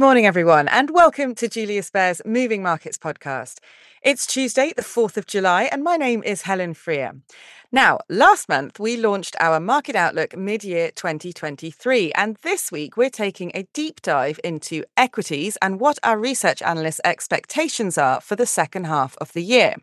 Good morning, everyone, and welcome to Julius Baer's Moving Markets podcast. It's Tuesday, the 4th of July, and my name is Helen Freer. Now, last month, we launched our Market Outlook mid-year 2023, and this week we're taking a deep dive into equities and what our research analysts' expectations are for the second half of the year.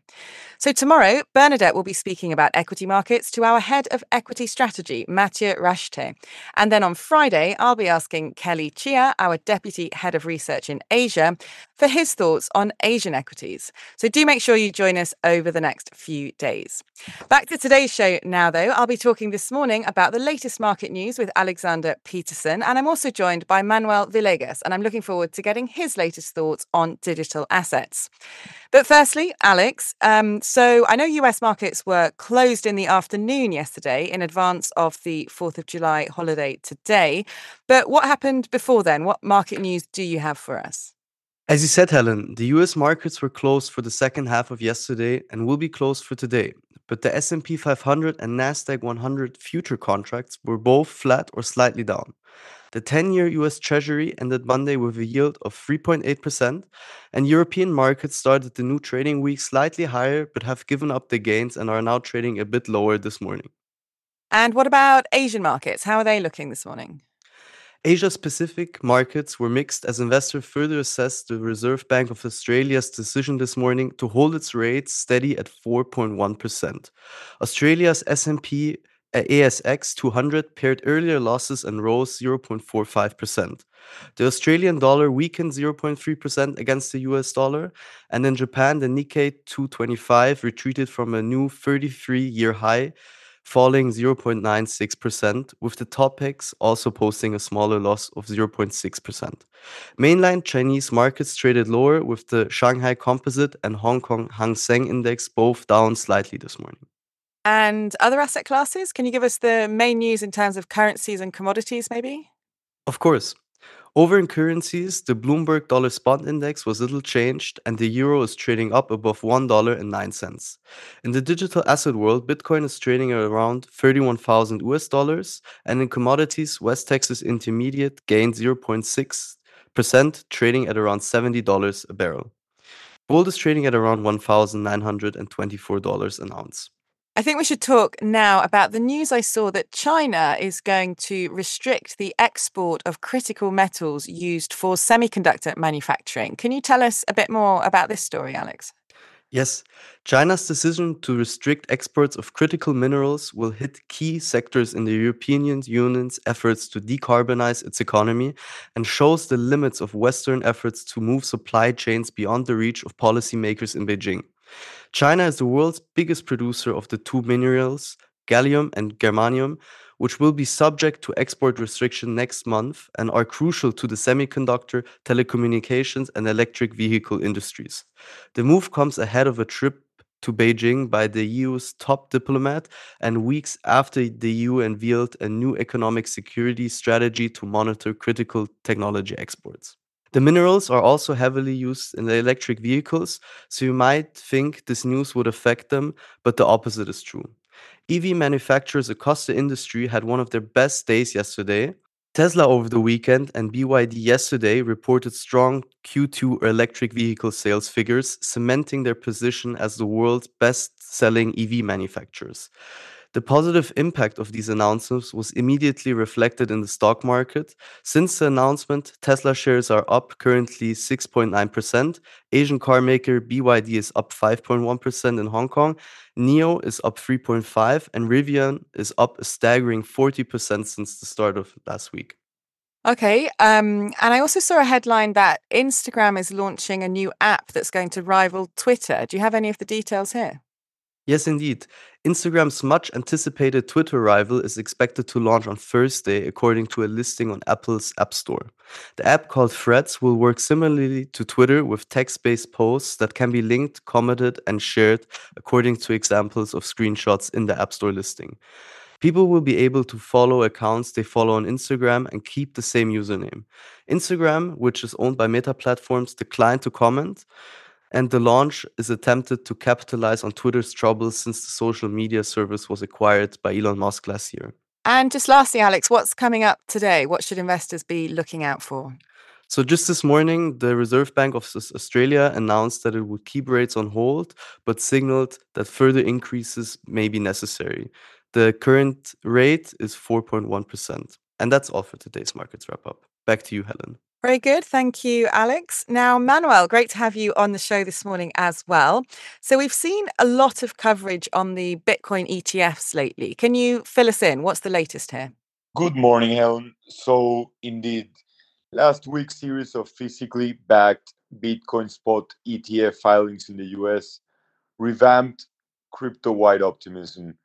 So tomorrow, Bernadette will be speaking about equity markets to our head of equity strategy, Mathieu Rashti. And then on Friday, I'll be asking Kelly Chia, our deputy head of research in Asia, for his thoughts on Asian equities. So do make sure you join us over the next few days. Back to today's show now, though. I'll be talking this morning about the latest market news with Alexander Petersen, and I'm also joined by Manuel Villegas, and I'm looking forward to getting his latest thoughts on digital assets. But firstly, Alex, so I know US markets were closed in the afternoon yesterday in advance of the 4th of July holiday today, but what happened before then? What market news do you have for us? As you said, Helen, the US markets were closed for the second half of yesterday and will be closed for today. But the S&P 500 and NASDAQ 100 future contracts were both flat or slightly down. The 10-year US Treasury ended Monday with a yield of 3.8%, and European markets started the new trading week slightly higher but have given up the gains and are now trading a bit lower this morning. And what about Asian markets? How are they looking this morning? Asia-Pacific markets were mixed as investors further assessed the Reserve Bank of Australia's decision this morning to hold its rates steady at 4.1%. Australia's S&P ASX 200 paired earlier losses and rose 0.45%. The Australian dollar weakened 0.3% against the US dollar, and in Japan, the Nikkei 225 retreated from a new 33-year high, falling 0.96%, with the top picks also posting a smaller loss of 0.6%. Mainland Chinese markets traded lower, with the Shanghai Composite and Hong Kong Hang Seng Index both down slightly this morning. And other asset classes? Can you give us the main news in terms of currencies and commodities, maybe? Of course. Over in currencies, the Bloomberg Dollar Spot Index was little changed and the euro is trading up above $1.09. In the digital asset world, Bitcoin is trading at around $31,000, and in commodities, West Texas Intermediate gained 0.6%, trading at around $70 a barrel. Gold is trading at around $1,924 an ounce. I think we should talk now about the news I saw that China is going to restrict the export of critical metals used for semiconductor manufacturing. Can you tell us a bit more about this story, Alex? Yes, China's decision to restrict exports of critical minerals will hit key sectors in the European Union's efforts to decarbonize its economy and shows the limits of Western efforts to move supply chains beyond the reach of policymakers in Beijing. China is the world's biggest producer of the two minerals, gallium and germanium, which will be subject to export restriction next month and are crucial to the semiconductor, telecommunications and electric vehicle industries. The move comes ahead of a trip to Beijing by the EU's top diplomat and weeks after the EU unveiled a new economic security strategy to monitor critical technology exports. The minerals are also heavily used in the electric vehicles, so you might think this news would affect them, but the opposite is true. EV manufacturers across the industry had one of their best days yesterday. Tesla over the weekend and BYD yesterday reported strong Q2 electric vehicle sales figures, cementing their position as the world's best-selling EV manufacturers. The positive impact of these announcements was immediately reflected in the stock market. Since the announcement, Tesla shares are up currently 6.9%. Asian car maker BYD is up 5.1% in Hong Kong. NIO is up 3.5%, and Rivian is up a staggering 40% since the start of last week. Okay, and I also saw a headline that Instagram is launching a new app that's going to rival Twitter. Do you have any of the details here? Yes, indeed. Instagram's much-anticipated Twitter rival is expected to launch on Thursday, according to a listing on Apple's App Store. The app, called Threads, will work similarly to Twitter with text-based posts that can be linked, commented, and shared, according to examples of screenshots in the App Store listing. People will be able to follow accounts they follow on Instagram and keep the same username. Instagram, which is owned by Meta Platforms, declined to comment, and the launch is attempted to capitalize on Twitter's troubles since the social media service was acquired by Elon Musk last year. And just lastly, Alex, what's coming up today? What should investors be looking out for? So just this morning, the Reserve Bank of Australia announced that it would keep rates on hold, but signaled that further increases may be necessary. The current rate is 4.1%. And that's all for today's Markets Wrap-Up. Back to you, Helen. Very good. Thank you, Alex. Now, Manuel, great to have you on the show this morning as well. So we've seen a lot of coverage on the Bitcoin ETFs lately. Can you fill us in? What's the latest here? Good morning, Helen. So indeed, last week's series of physically backed Bitcoin spot ETF filings in the US revamped crypto-wide optimism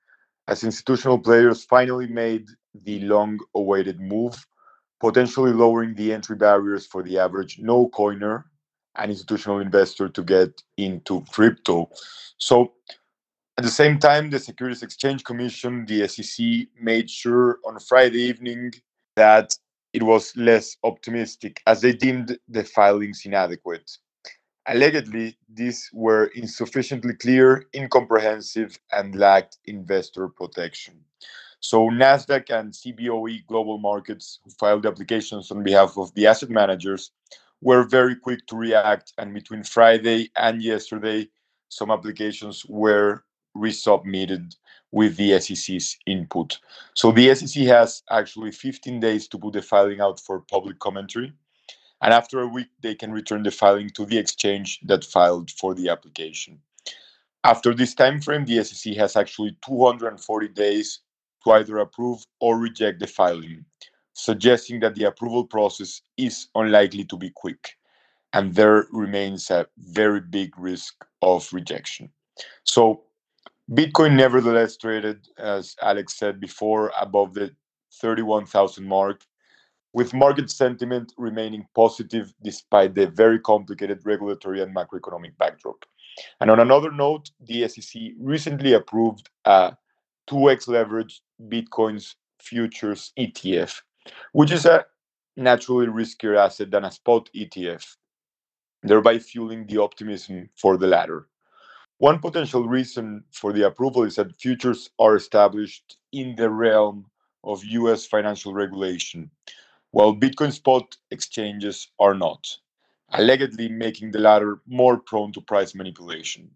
as institutional players finally made the long-awaited move, potentially lowering the entry barriers for the average no-coiner, an institutional investor, to get into crypto. So at the same time, the Securities Exchange Commission, the SEC, made sure on Friday evening that it was less optimistic as they deemed the filings inadequate. Allegedly, these were insufficiently clear, incomprehensive, and lacked investor protection. So NASDAQ and CBOE Global Markets, who filed applications on behalf of the asset managers, were very quick to react. And between Friday and yesterday, some applications were resubmitted with the SEC's input. So the SEC has actually 15 days to put the filing out for public commentary. And after a week, they can return the filing to the exchange that filed for the application. After this time frame, the SEC has actually 240 days to either approve or reject the filing, suggesting that the approval process is unlikely to be quick, and there remains a very big risk of rejection. So Bitcoin nevertheless traded, as Alex said before, above the 31,000 mark, with market sentiment remaining positive despite the very complicated regulatory and macroeconomic backdrop. And on another note, the SEC recently approved a 2x leverage Bitcoin's futures ETF, which is a naturally riskier asset than a spot ETF, thereby fueling the optimism for the latter. One potential reason for the approval is that futures are established in the realm of US financial regulation, while Bitcoin spot exchanges are not, allegedly making the latter more prone to price manipulation.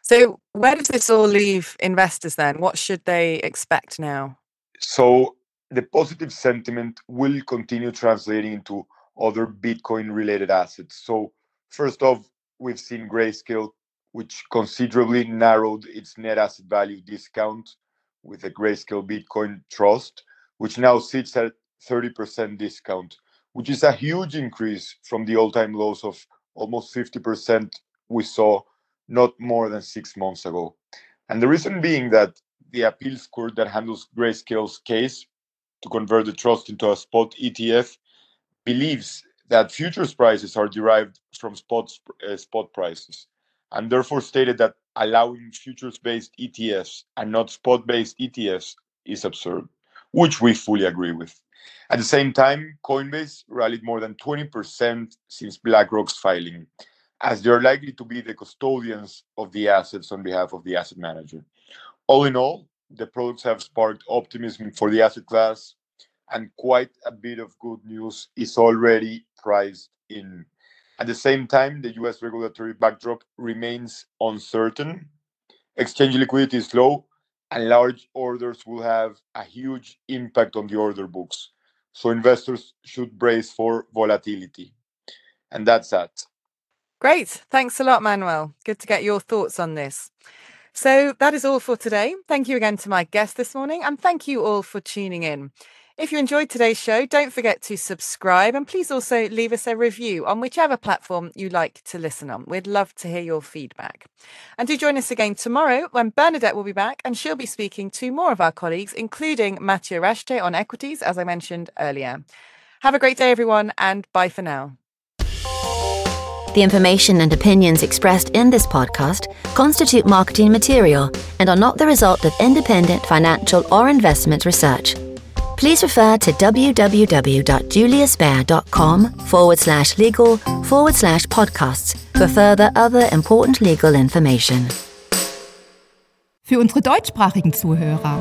So where does this all leave investors then? What should they expect now? So the positive sentiment will continue translating into other Bitcoin-related assets. So first off, we've seen Grayscale, which considerably narrowed its net asset value discount with the Grayscale Bitcoin Trust, which now sits at 30% discount, which is a huge increase from the all-time lows of almost 50% we saw not more than 6 months ago. And the reason being that the appeals court that handles Grayscale's case to convert the trust into a spot ETF believes that futures prices are derived from spot prices, and therefore stated that allowing futures-based ETFs and not spot-based ETFs is absurd, which we fully agree with. At the same time, Coinbase rallied more than 20% since BlackRock's filing, as they are likely to be the custodians of the assets on behalf of the asset manager. All in all, the products have sparked optimism for the asset class, and quite a bit of good news is already priced in. At the same time, the US regulatory backdrop remains uncertain. Exchange liquidity is low, and large orders will have a huge impact on the order books. So investors should brace for volatility. And that's that. Great. Thanks a lot, Manuel. Good to get your thoughts on this. So that is all for today. Thank you again to my guest this morning, and thank you all for tuning in. If you enjoyed today's show, don't forget to subscribe, and please also leave us a review on whichever platform you like to listen on. We'd love to hear your feedback. And do join us again tomorrow when Bernadette will be back, and she'll be speaking to more of our colleagues, including Mathieu Rashti on equities, as I mentioned earlier. Have a great day, everyone, and bye for now. The information and opinions expressed in this podcast constitute marketing material and are not the result of independent financial or investment research. Please refer to www.juliusbaer.com/legal/podcasts für further other important legal information. Für unsere deutschsprachigen Zuhörer.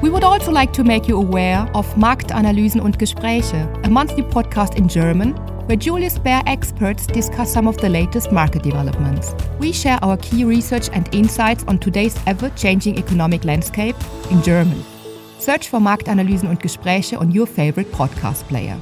We would also like to make you aware of Marktanalysen und Gespräche, a monthly podcast in German where Julius Baer experts discuss some of the latest market developments. We share our key research and insights on today's ever-changing economic landscape in German. Search for Marktanalysen und Gespräche on your favorite podcast player.